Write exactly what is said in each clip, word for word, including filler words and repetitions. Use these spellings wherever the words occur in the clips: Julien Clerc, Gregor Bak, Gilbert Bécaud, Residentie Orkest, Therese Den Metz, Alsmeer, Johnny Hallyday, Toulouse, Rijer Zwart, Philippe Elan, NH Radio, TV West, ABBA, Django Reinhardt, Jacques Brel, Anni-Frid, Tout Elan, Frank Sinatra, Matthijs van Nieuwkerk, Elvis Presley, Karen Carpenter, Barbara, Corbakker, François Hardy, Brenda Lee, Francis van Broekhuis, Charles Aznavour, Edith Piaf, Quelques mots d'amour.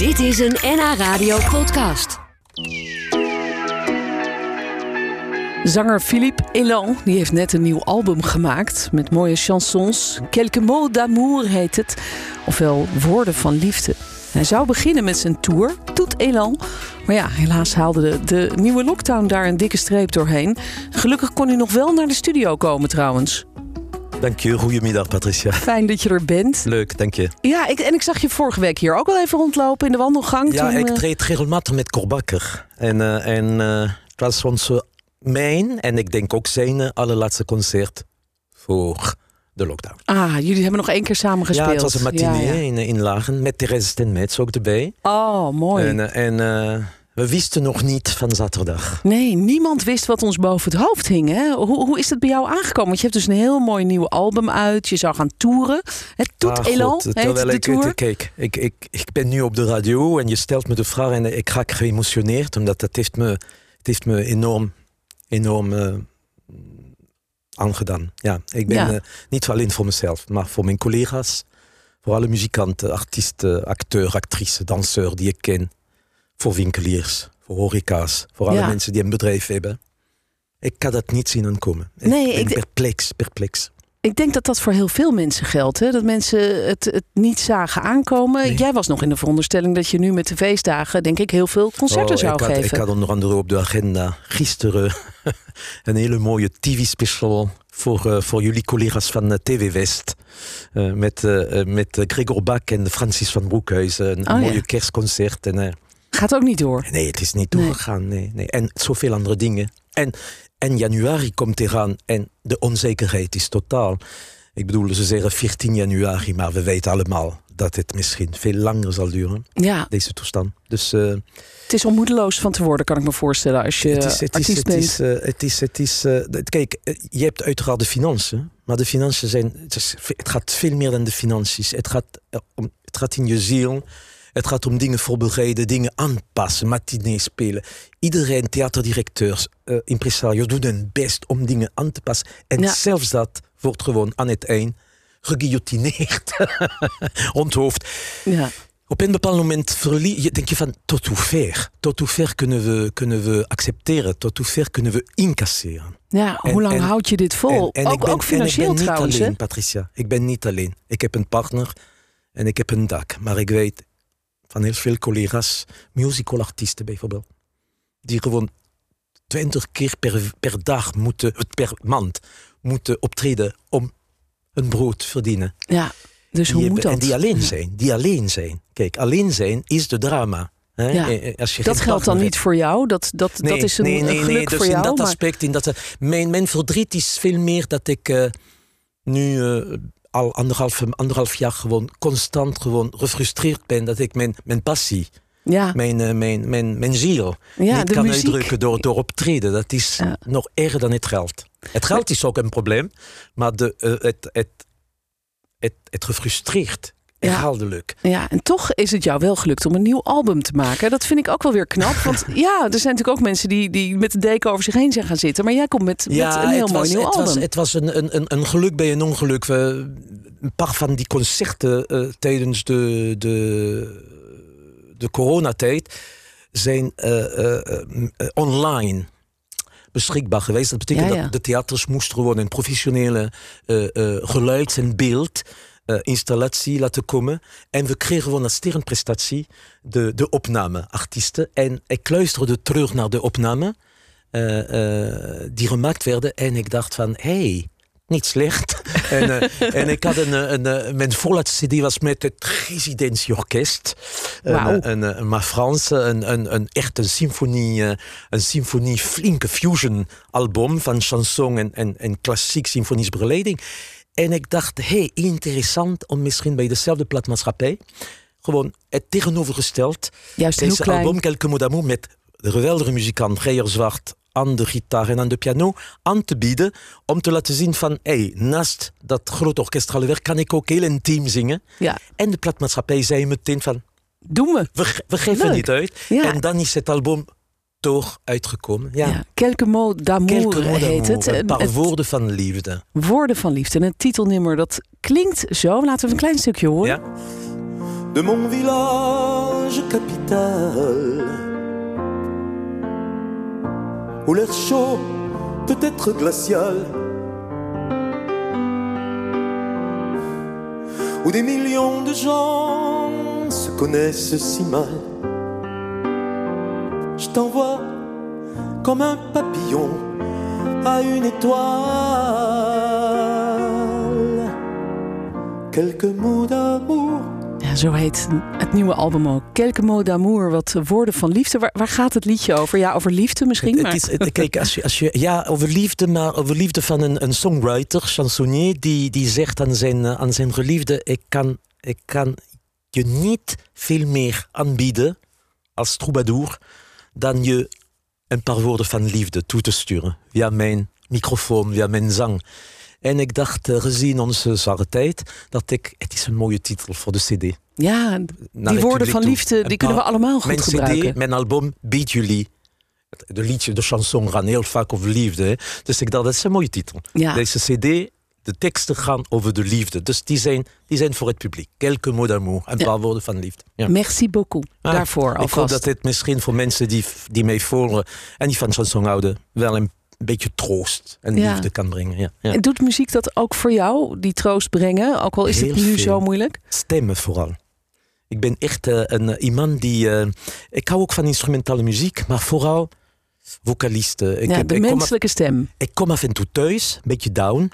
Dit is een N H Radio podcast. Zanger Philippe Elan, die heeft net een nieuw album gemaakt met mooie chansons. Quelques mots d'amour heet het, ofwel woorden van liefde. Hij zou beginnen met zijn tour, Tout Elan. Maar ja, helaas haalde de, de nieuwe lockdown daar een dikke streep doorheen. Gelukkig kon hij nog wel naar de studio komen trouwens. Dank je, goedemiddag Patricia. Fijn dat je er bent. Leuk, dank je. Ja, ik, en ik zag je vorige week hier ook wel even rondlopen in de wandelgang. Ja, toen, ik treed regelmatig met Corbakker. En, uh, en uh, het was onze, mijn en ik denk ook zijn allerlaatste concert voor de lockdown. Ah, jullie hebben nog één keer samen gespeeld. Ja, het was een matinée ja, ja. in, in Lagen met Therese Den Metz ook erbij. Oh, mooi. En, en uh, we wisten nog niet van zaterdag. Nee, niemand wist wat ons boven het hoofd hing. Hè? Hoe, hoe is dat bij jou aangekomen? Want je hebt dus een heel mooi nieuw album uit. Je zou gaan toeren. Tout ah, Elan God, heet terwijl de ik, tour. Kijk, ik, ik, ik ben nu op de radio en je stelt me de vraag en ik raak geëmotioneerd. Omdat dat heeft me, het heeft me enorm, enorm... Uh, aangedaan. Ja, ik ben ja. Uh, niet alleen voor mezelf, maar voor mijn collega's, voor alle muzikanten, artiesten, acteur, actrice, danseur die ik ken, voor winkeliers, voor horeca's, voor alle ja. mensen die een bedrijf hebben. Ik kan dat niet zien aankomen. Nee, ik ben ik perplex, perplex. Ik denk dat dat voor heel veel mensen geldt. Hè? Dat mensen het, het niet zagen aankomen. Nee. Jij was nog in de veronderstelling dat je nu met de feestdagen, denk ik, heel veel concerten oh, zou ik had, geven. Ik had onder andere op de agenda gisteren een hele mooie T V-special voor, uh, voor jullie collega's van uh, T V West. Uh, met uh, met Gregor Bak en Francis van Broekhuis. Een oh, mooie ja. kerstconcert. En, uh, gaat ook niet door? Nee, het is niet doorgegaan. Nee. Nee, nee. En zoveel andere dingen. En... En januari komt eraan en de onzekerheid is totaal. Ik bedoel, ze zeggen veertien januari, maar we weten allemaal dat het misschien veel langer zal duren, ja. deze toestand. Dus, uh, het is om moedeloos van te worden, kan ik me voorstellen, als je artiest bent. Het is, kijk, je hebt uiteraard de financiën, maar de financiën zijn, het, is, het gaat veel meer dan de financiën. Het gaat, om, het gaat in je ziel. Het gaat om dingen voorbereiden, dingen aanpassen, matinee spelen. Iedereen, theaterdirecteurs, uh, impresarios, doet hun best om dingen aan te passen. En ja. zelfs dat wordt gewoon aan het eind geguillotineerd. Onthoofd. Ja. Op een bepaald moment verlie je, denk je van, tot hoe ver? Tot hoe ver kunnen we, kunnen we accepteren? Tot hoe ver kunnen we incasseren? Ja, en, hoe lang en, houd je dit vol? En, en ook, ben, ook financieel en ik ben trouwens, niet alleen, he? Patricia. Ik ben niet alleen. Ik heb een partner en ik heb een dak. Maar ik weet... van heel veel collega's, musicalartiesten bijvoorbeeld. Die gewoon twintig keer per, per dag moeten, per maand moeten optreden om een brood te verdienen. Ja, dus die hoe hebben, moet dat? En die alleen zijn, die alleen zijn. Kijk, alleen zijn is de drama. Hè? Ja, als je dat geldt dan hebt. Niet voor jou? Dat, dat, nee, dat is een, nee, nee, een geluk nee, dus voor jou? Nee, in dat maar... aspect, in dat, mijn, mijn verdriet is veel meer dat ik uh, nu... Uh, al anderhalf, anderhalf jaar gewoon constant gewoon gefrustreerd ben dat ik mijn, mijn passie, ja. mijn, mijn, mijn, mijn ziel ja, niet kan muziek. Uitdrukken door, door optreden. Dat is ja. nog erger dan het geld. Het geld is ook een probleem, maar de, uh, het, het, het, het, het gefrustreerd. Herhaaldelijk. Ja. ja, en toch is het jou wel gelukt om een nieuw album te maken. Dat vind ik ook wel weer knap. Want ja, er zijn natuurlijk ook mensen die, die met de deken over zich heen zijn gaan zitten. Maar jij komt met, ja, met een heel mooi was, nieuw het album. Was, het was een, een, een geluk bij een ongeluk. We, een paar van die concerten uh, tijdens de, de, de coronatijd zijn uh, uh, uh, online beschikbaar geweest. Dat betekent ja, ja. dat de theaters moesten gewoon een professionele uh, uh, geluids- en beeld... Uh, installatie laten komen. En we kregen gewoon als sterrenprestatie de, de opname, artiesten. En ik luisterde terug naar de opname uh, uh, die gemaakt werden. En ik dacht van, hey, niet slecht. en, uh, en ik had een, een, een, mijn voorlaatste C D was met het Residentie Orkest. Wow. Een, een, een, maar Frans, een, een, een echt een symfonie, een symfonie flinke fusion album van chanson en, en, en klassiek symfonische begeleiding. En ik dacht, hé, hey, interessant om misschien bij dezelfde plaatmaatschappij gewoon het tegenovergesteld. Juist, heel klein. Album Quelques mots d'amour met de geweldige muzikant Rijer Zwart aan de gitaar en aan de piano aan te bieden om te laten zien van, hé, hey, naast dat grote orkestrale werk kan ik ook heel intiem zingen. Ja. En de plaatmaatschappij zei meteen van, doen we. We, we geven Leuk. Niet uit. Ja. En dan is het album... toch uitgekomen. Ja. Ja, Quelques mots d'amour heet het. Een paar het, woorden van liefde. Woorden van liefde. En het titelnummer dat klinkt zo. Laten we een klein stukje horen. Ja. De mon village capitale, où l'air chaud peut être glacial, où des millions de gens se connaissent si mal. Je t'envoie comme un papillon à une étoile. Quelques mots d'amour. Ja, zo heet het nieuwe album ook. Quelques mots d'amour, wat woorden van liefde. Waar, waar gaat het liedje over? Ja, over liefde misschien? Het, maar... het is, het, kijk, als je, als je, ja, over liefde, maar over liefde van een, een songwriter, chansonnier, die, die zegt aan zijn, aan zijn geliefde: ik kan, ik kan je niet veel meer aanbieden als troubadour dan je een paar woorden van liefde toe te sturen via mijn microfoon, via mijn zang. En ik dacht, gezien onze zware tijd, dat ik, het is een mooie titel voor de C D. Ja, naar die woorden van toe. Liefde, die paar, kunnen we allemaal goed mijn gebruiken. C D, mijn album, Beat Jullie. De liedje, de chanson gaan heel vaak over liefde. Hè? Dus ik dacht, dat is een mooie titel. Ja. Deze C D, de teksten gaan over de liefde. Dus die zijn, die zijn voor het publiek. Quelques mots d'amour, een ja. paar woorden van liefde. Ja. Merci beaucoup ah, daarvoor alvast. Ik hoop dat dit misschien voor mensen die, die mij volgen en die van chanson houden, wel een een beetje troost en ja. liefde kan brengen. Ja, ja. En doet muziek dat ook voor jou, die troost brengen? Ook al is heel het nu veel. Zo moeilijk. Stemmen vooral. Ik ben echt uh, een iemand die... Uh, ik hou ook van instrumentale muziek, maar vooral vocalisten. Ik ja, heb, de ik menselijke af, stem. Ik kom af en toe thuis, een beetje down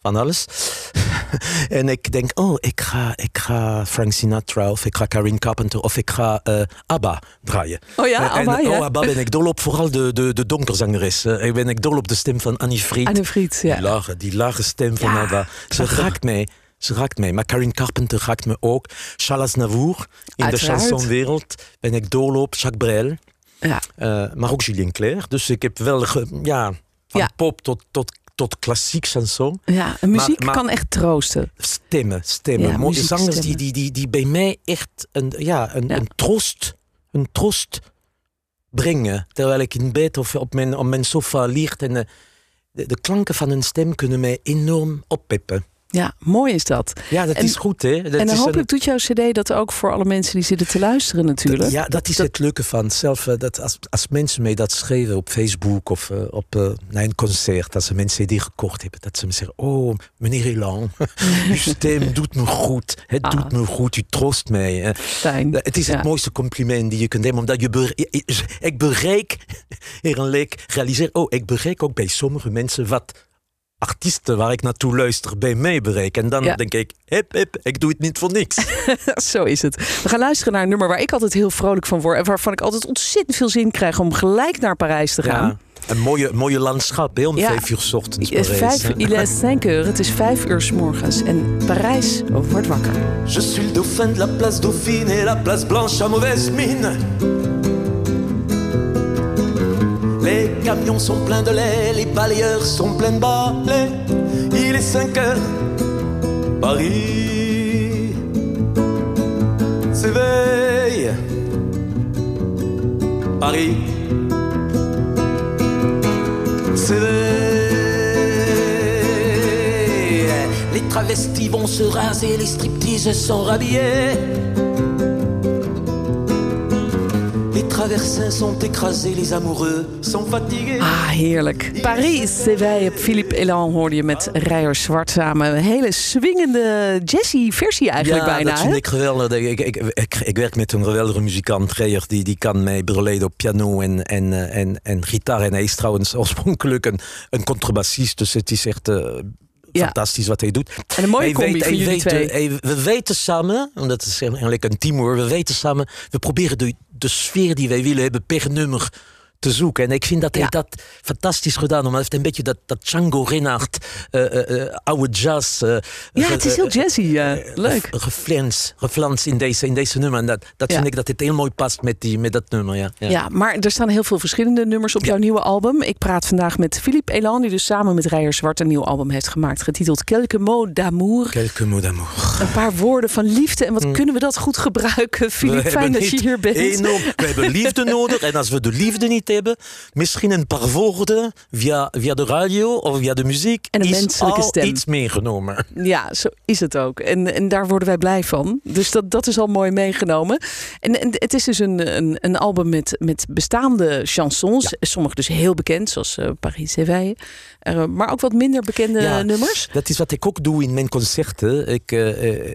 van alles. En ik denk, oh, ik ga, ik ga Frank Sinatra of ik ga Karen Carpenter of ik ga uh, ABBA draaien. Oh ja, en, ABBA, en, ja. Oh, ABBA ben ik dol op, vooral de, de, de donkerzangeres. Ik ben ik dol op de stem van Anni-Frid. Anni-Frid, ja. Die lage, die lage stem van ja, ABBA. Ze raakt mij, ze raakt mij. Maar Karen Carpenter raakt me ook. Charles Aznavour, in Uiteraard. De chansonwereld ben ik dol op. Jacques Brel, ja. uh, maar ook Julien Clerc. Dus ik heb wel, ge, ja, van ja. pop tot... tot tot klassiek chanson. Ja, muziek maar, maar kan echt troosten. Stemmen, stemmen. Ja, mooie zangers die, die, die, die bij mij echt een, ja, een, ja. een, troost, een troost brengen. Terwijl ik in bed of op mijn, op mijn sofa lig. En de, de klanken van hun stem kunnen mij enorm oppeppen. Ja, mooi is dat. Ja, dat en, is goed, hè? Dat en is hopelijk een... doet jouw C D dat ook voor alle mensen die zitten te luisteren, natuurlijk. Dat, ja, dat, dat is dat... het leuke van zelf. Dat als, als mensen mij dat schrijven op Facebook of uh, op uh, naar een concert, dat ze mijn C D gekocht hebben, dat ze me zeggen: oh, meneer Elan, uw stem doet me goed. Het ah. doet me goed, u troost mij. Fijn. Het is ja. het mooiste compliment die je kunt hebben, omdat je be- ik bereik, eerlijk realiseer, oh, ik bereik ook bij sommige mensen wat. Artiesten waar ik naartoe luister bij mij bereiken. En dan ja. denk ik, hip, hip, ik doe het niet voor niks. Zo is het. We gaan luisteren naar een nummer waar ik altijd heel vrolijk van word. En waarvan ik altijd ontzettend veel zin krijg om gelijk naar Parijs te gaan. Ja. Een mooie, mooie landschap, hè? Om ja. vijf uur 's ochtends Parijs. Vijf, il est cinq heures. Het is vijf uur 's morgens. En Parijs wordt wakker. Je suis le dauphin de la place Dauphine et la place Blanche à mauvaise mine. Les camions sont pleins de lait, les balayeurs sont pleins de balais. Il est cinq heures, Paris s'éveille. Paris s'éveille. Les travestis vont se raser, les striptease sont rhabillés. De traversins sont écrasés, les amoureux sont fatigués. Ah, heerlijk. Paris, c'est vrai. Philippe Elan hoorde je met Rijer Zwart samen. Een hele swingende jazzy-versie eigenlijk ja, bijna. Ja, dat vind ik geweldig. Ik, ik, ik, ik werk met een geweldige muzikant, Rijer, die, die kan mij begeleiden op piano en, en, en, en gitaar. En hij is trouwens oorspronkelijk een, een contrabassist, dus het is echt... Uh, Ja. Fantastisch wat hij doet. En een mooie hij combi weet, van jullie twee. Hij, we weten samen, omdat het is eigenlijk een team hoor. We weten samen, we proberen de, de sfeer die wij willen hebben per nummer te zoeken. En ik vind dat hij ja. dat fantastisch gedaan. Hij heeft een beetje dat, dat Django Reinhardt, uh, uh, uh, oude jazz. Uh, ja, het is heel jazzy. Uh, leuk. Reflens, reflens in, deze, in deze nummer. En dat, dat ja. vind ik dat het heel mooi past met, die, met dat nummer. Ja. Ja. ja, maar er staan heel veel verschillende nummers op ja. jouw nieuwe album. Ik praat vandaag met Philippe Elan, die dus samen met Rijer Zwart een nieuw album heeft gemaakt. Getiteld Quelques mots d'amour. Quelques mots d'amour. Een paar woorden van liefde. En wat mm. kunnen we dat goed gebruiken, Philippe? Fijn dat je hier bent. Enorm. We hebben liefde nodig. En als we de liefde niet hebben. Misschien een paar woorden via, via de radio of via de muziek. En een menselijke stem. Iets meegenomen. Ja, zo is het ook. En, en daar worden wij blij van. Dus dat, dat is al mooi meegenomen. En, en het is dus een, een, een album met, met bestaande chansons. Ja. Sommige dus heel bekend, zoals uh, Paris Éveillé. Uh, maar ook wat minder bekende ja, nummers. Dat is wat ik ook doe in mijn concerten. Ik, uh,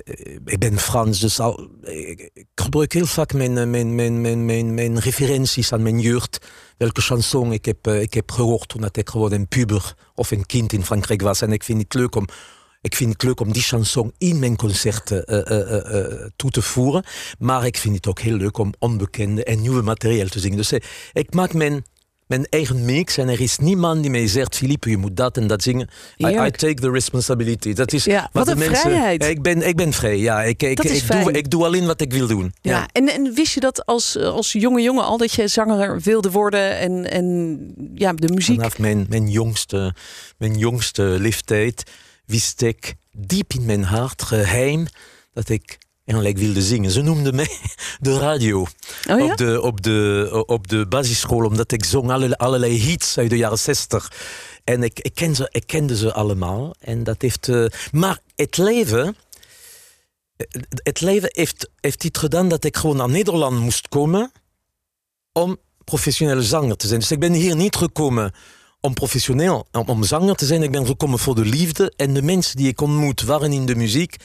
ik ben Frans, dus al, ik, ik gebruik heel vaak mijn, mijn, mijn, mijn, mijn, mijn referenties aan mijn jeugd. Welke chanson ik heb, ik heb gehoord toen ik gewoon een puber of een kind in Frankrijk was. En ik vind het leuk om, ik vind het leuk om die chanson in mijn concerten uh, uh, uh, toe te voeren. Maar ik vind het ook heel leuk om onbekende en nieuwe materiaal te zingen. Dus uh, ik maak mijn... mijn eigen mix. En er is niemand die mij zegt... Philippe, je moet dat en dat zingen. I, I take the responsibility. Dat is ja, wat, wat een mensen, vrijheid. Ik ben, ik ben vrij, ja. Ik, ik, ik, doe, ik doe alleen wat ik wil doen. Ja, ja. En, en wist je dat als, als jonge jongen al... dat je zanger wilde worden en, en ja, de muziek... Vanaf mijn, mijn, jongste, mijn jongste leeftijd... wist ik diep in mijn hart geheim... dat ik... En ik wilde zingen. Ze noemden mij de radio oh, ja? op, de, op, de, op de basisschool, omdat ik zong alle, allerlei hits uit de jaren zestig. En ik, ik, ken ze, ik kende ze allemaal. En dat heeft, uh, maar het leven, het leven heeft, heeft iets gedaan dat ik gewoon naar Nederland moest komen om professionele zanger te zijn. Dus ik ben hier niet gekomen om professioneel, om, om zanger te zijn. Ik ben gekomen voor de liefde. En de mensen die ik ontmoet waren in de muziek.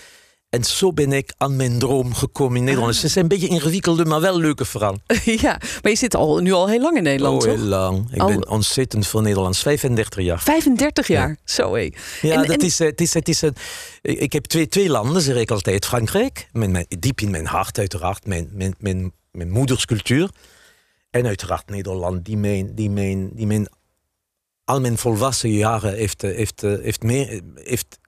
En zo ben ik aan mijn droom gekomen in Nederland. Dus het zijn een beetje ingewikkelde, maar wel leuke verhaal. Ja, maar je zit al, nu al heel lang in Nederland, oh, heel lang. Ik al... ben ontzettend veel Nederlands. vijfendertig jaar. vijfendertig jaar? Ja. Zo, hé. Ja, en, dat en... is... Het is, het is een, ik heb twee, twee landen, zeg ik altijd. Frankrijk, mijn, mijn, diep in mijn hart uiteraard. Mijn, mijn, mijn, mijn moederscultuur. En uiteraard Nederland, die mijn... Die mijn, die mijn al mijn volwassen jaren heeft... heeft, heeft, meer, heeft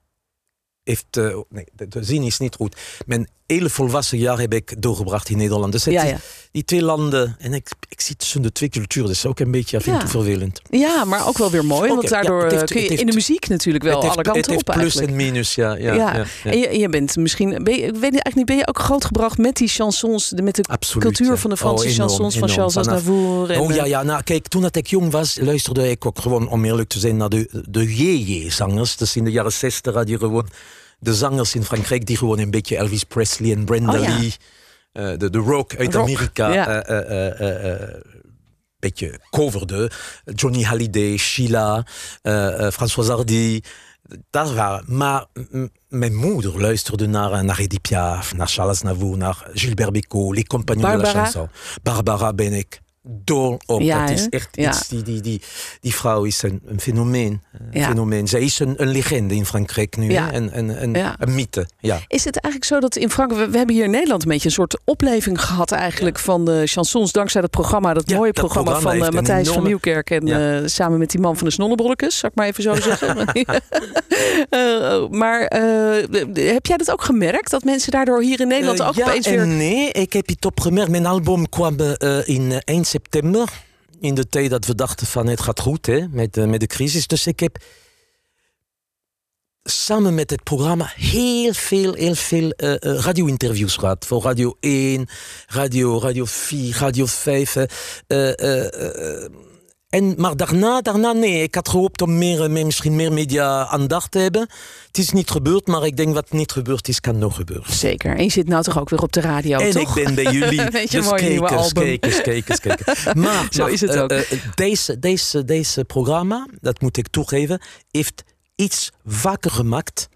Heeft, uh, nee, de zin is niet goed. Mijn hele volwassen jaar heb ik doorgebracht in Nederland. Dus het, ja, ja. Die twee landen... En ik, ik zit tussen de twee culturen. Dat is ook een beetje, ja, vind ik, vervelend. Ja, maar ook wel weer mooi. Okay, want daardoor ja, heeft, kun je in heeft, de muziek natuurlijk wel heeft, alle kanten op. Het heeft op, plus eigenlijk. En minus, ja. ja, ja. ja, ja. En je, je bent misschien... Ben je, ik weet eigenlijk niet, ben je ook grootgebracht met die chansons... met de Absoluut, cultuur ja. van de Franse oh, chansons enorm, van enorm. Charles Aznavour? En, oh ja, ja. Nou, kijk, toen dat ik jong was... luisterde ik ook gewoon, om eerlijk te zijn... naar de, de J J-zangers. Dus in de jaren zestig had je gewoon... de zangers in Frankrijk die gewoon een beetje Elvis Presley en Brenda oh, ja. Lee, uh, de, de rock uit rock, Amerika, ja. uh, uh, uh, uh, een beetje coverde. Johnny Hallyday, Sheila, uh, uh, François Hardy, dat waren. Maar m- mijn moeder luisterde naar, naar Edith Piaf, naar Charles Aznavour, naar Gilbert Bécaud, Les Compagnons de la Chanson. Barbara ben ik dol op. Ja, dat is echt ja. iets. Die, die, die, die vrouw is een, een fenomeen. Een ja. fenomeen. Zij is een, een legende in Frankrijk nu. Ja. En, en, een, ja. een mythe. Ja. Is het eigenlijk zo dat in Frankrijk... We, we hebben hier in Nederland een beetje een soort opleving gehad eigenlijk ja. van de chansons. Dankzij dat programma, dat ja, mooie dat programma, programma van uh, Matthijs enorme... van Nieuwkerk. En ja. uh, samen met die man van de snonnenbolletjes, zou ik maar even zo zeggen. uh, maar uh, heb jij dat ook gemerkt? Dat mensen daardoor hier in Nederland uh, ook ja opeens weer... Nee, ik heb het opgemerkt. Mijn album kwam uh, in eind september, in de tijd dat we dachten van het gaat goed hè, met, uh, met de crisis. Dus ik heb samen met het programma heel veel, heel veel uh, radio-interviews gehad. Voor Radio één, radio, radio vier, Radio vijf. Uh, uh, uh, en, maar daarna, daarna nee. Ik had gehoopt om meer, meer, misschien meer media-aandacht te hebben. Het is niet gebeurd, maar ik denk wat niet gebeurd is, kan nog gebeuren. Zeker. En je zit nou toch ook weer op de radio, en toch? En ik ben bij jullie. Weet je, dus mooi kijkers, nieuwe album. kijkers, kijkers, kijkers. Maar Zo maar, is het ook. Uh, uh, deze, deze, deze programma, dat moet ik toegeven, heeft iets wakker gemaakt.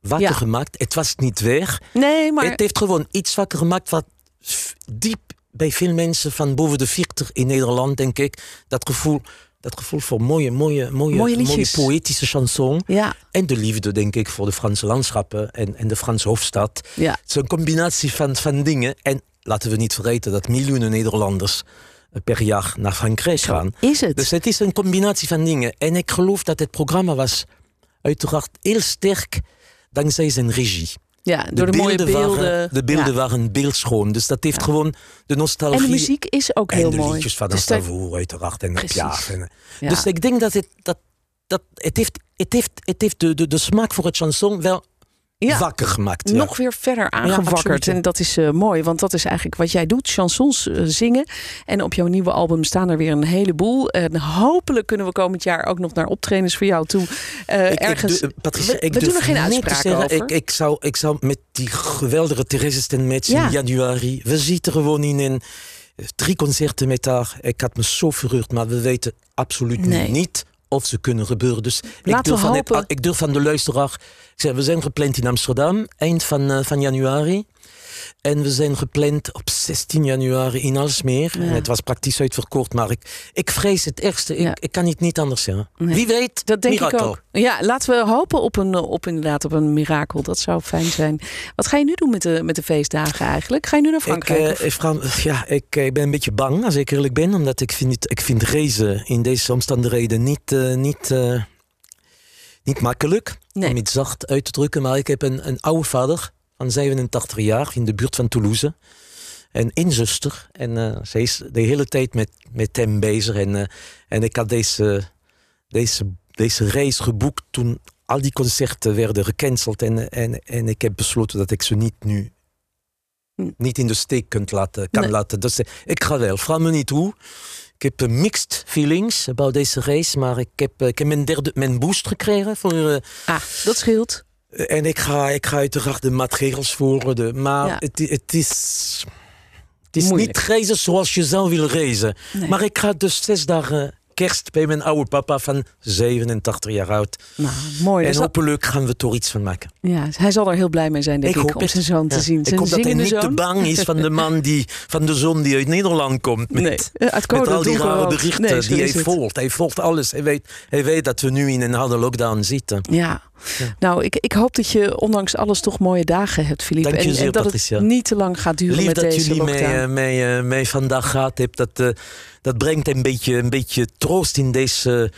Wakker ja. gemaakt. Het was niet weg. Nee, maar... Het heeft gewoon iets wakker gemaakt wat diep... Bij veel mensen van boven de veertig in Nederland, denk ik, dat gevoel, dat gevoel voor mooie, mooie, mooie, mooie, mooie poëtische chanson. Ja. En de liefde, denk ik, voor de Franse landschappen en, en de Franse hoofdstad. Ja. Het is een combinatie van, van dingen. En laten we niet vergeten dat miljoenen Nederlanders per jaar naar Frankrijk gaan. Is het? Dus het is een combinatie van dingen. En ik geloof dat het programma was uiteraard heel sterk dankzij zijn regie. Ja, door de, de mooie beelden. Waren, de beelden ja. waren beeldschoon. Dus dat heeft ja. gewoon de nostalgie. En de muziek is ook heel mooi. En de liedjes mooi. van dus Aznavour uiteraard. En de Piaf. En, ja. Dus ik denk dat het... Dat, dat, het heeft, het heeft, het heeft de, de, de smaak voor het chanson wel ja, wakker gemaakt. Ja. Nog weer verder aangewakkerd. Ja, en dat is uh, mooi, want dat is eigenlijk wat jij doet. Chansons uh, zingen. En op jouw nieuwe album staan er weer een heleboel. En hopelijk kunnen we komend jaar ook nog naar optredens voor jou toe. Uh, ik, ergens. Ik doe, Patricia, we ik we doen er geen uitspraak over. Ik, ik, zou, ik zou met die geweldige Therese Den Metz ja. in januari... We zitten er gewoon in en drie concerten met haar. Ik had me zo verheugd, maar we weten absoluut nee. niet... of ze kunnen gebeuren. Dus ik durf, van het, ik durf van de luisteraar... Ik zeg, we zijn gepland in Amsterdam, eind van, uh, van januari. En we zijn gepland op zestien januari in Alsmeer. Ja. Het was praktisch uitverkocht, maar ik, ik vrees het ergste. Ik, ja. ik kan het niet anders zeggen. Nee. Wie weet, dat denk mirakel. Ik ook. Ja, laten we hopen op, een, op, inderdaad, op een mirakel. Dat zou fijn zijn. Wat ga je nu doen met de, met de feestdagen eigenlijk? Ga je nu naar Frankrijk? Ik, uh, ja, ik, ik ben een beetje bang, als ik eerlijk ben. Omdat ik vind, ik vind reizen in deze omstandigheden niet... Uh, niet uh, Niet makkelijk, nee. om iets zacht uit te drukken. Maar ik heb een, een oude vader van zevenentachtig jaar in de buurt van Toulouse. En één zuster. En uh, ze is de hele tijd met, met hem bezig. En, uh, en ik had deze, deze, deze reis geboekt toen al die concerten werden gecanceld. En, en, en ik heb besloten dat ik ze niet nu niet in de steek kunt laten, kan nee. laten. Dus ik ga wel, vraag me niet hoe. Ik heb mixed feelings about deze race, maar ik heb, ik heb mijn, derde, mijn boost gekregen. Voor, uh, ah, dat scheelt. En ik ga, ik ga uiteraard de maatregels voeren, maar ja. het, het is, het is niet reizen zoals je zelf wil reizen. Nee. Maar ik ga dus zes dagen kerst bij mijn oude papa van zevenentachtig jaar oud. Nou, mooi. En dus hopelijk dat... gaan we toch iets van maken. Ja, hij zal er heel blij mee zijn, denk ik, ik om zijn zoon ja. te zien. Zijn ik hoop dat hij niet zoon? te bang is van de man die, van de zoon die uit Nederland komt. Met, nee, uit met al die rare berichten nee, die hij het. volgt. Hij volgt alles. Hij weet, hij weet dat we nu in een harde lockdown zitten. Ja. Ja. Nou, ik, ik hoop dat je ondanks alles toch mooie dagen hebt, Philippe. Dank je en, zeer, en dat Patricia. Het niet te lang gaat duren Lief met deze lockdown. Lief dat jullie mee, mee, mee vandaag gaat hebt. Dat, uh, dat brengt een beetje, een beetje troost in deze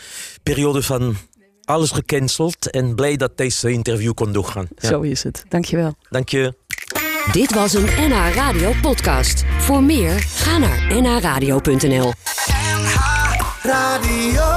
periode van alles gecanceld. En blij dat deze interview kon doorgaan. Ja. Zo is het. Dank je wel. Dank je. Dit was een N H Radio podcast. Voor meer, ga naar n h radio punt n l. N H Radio.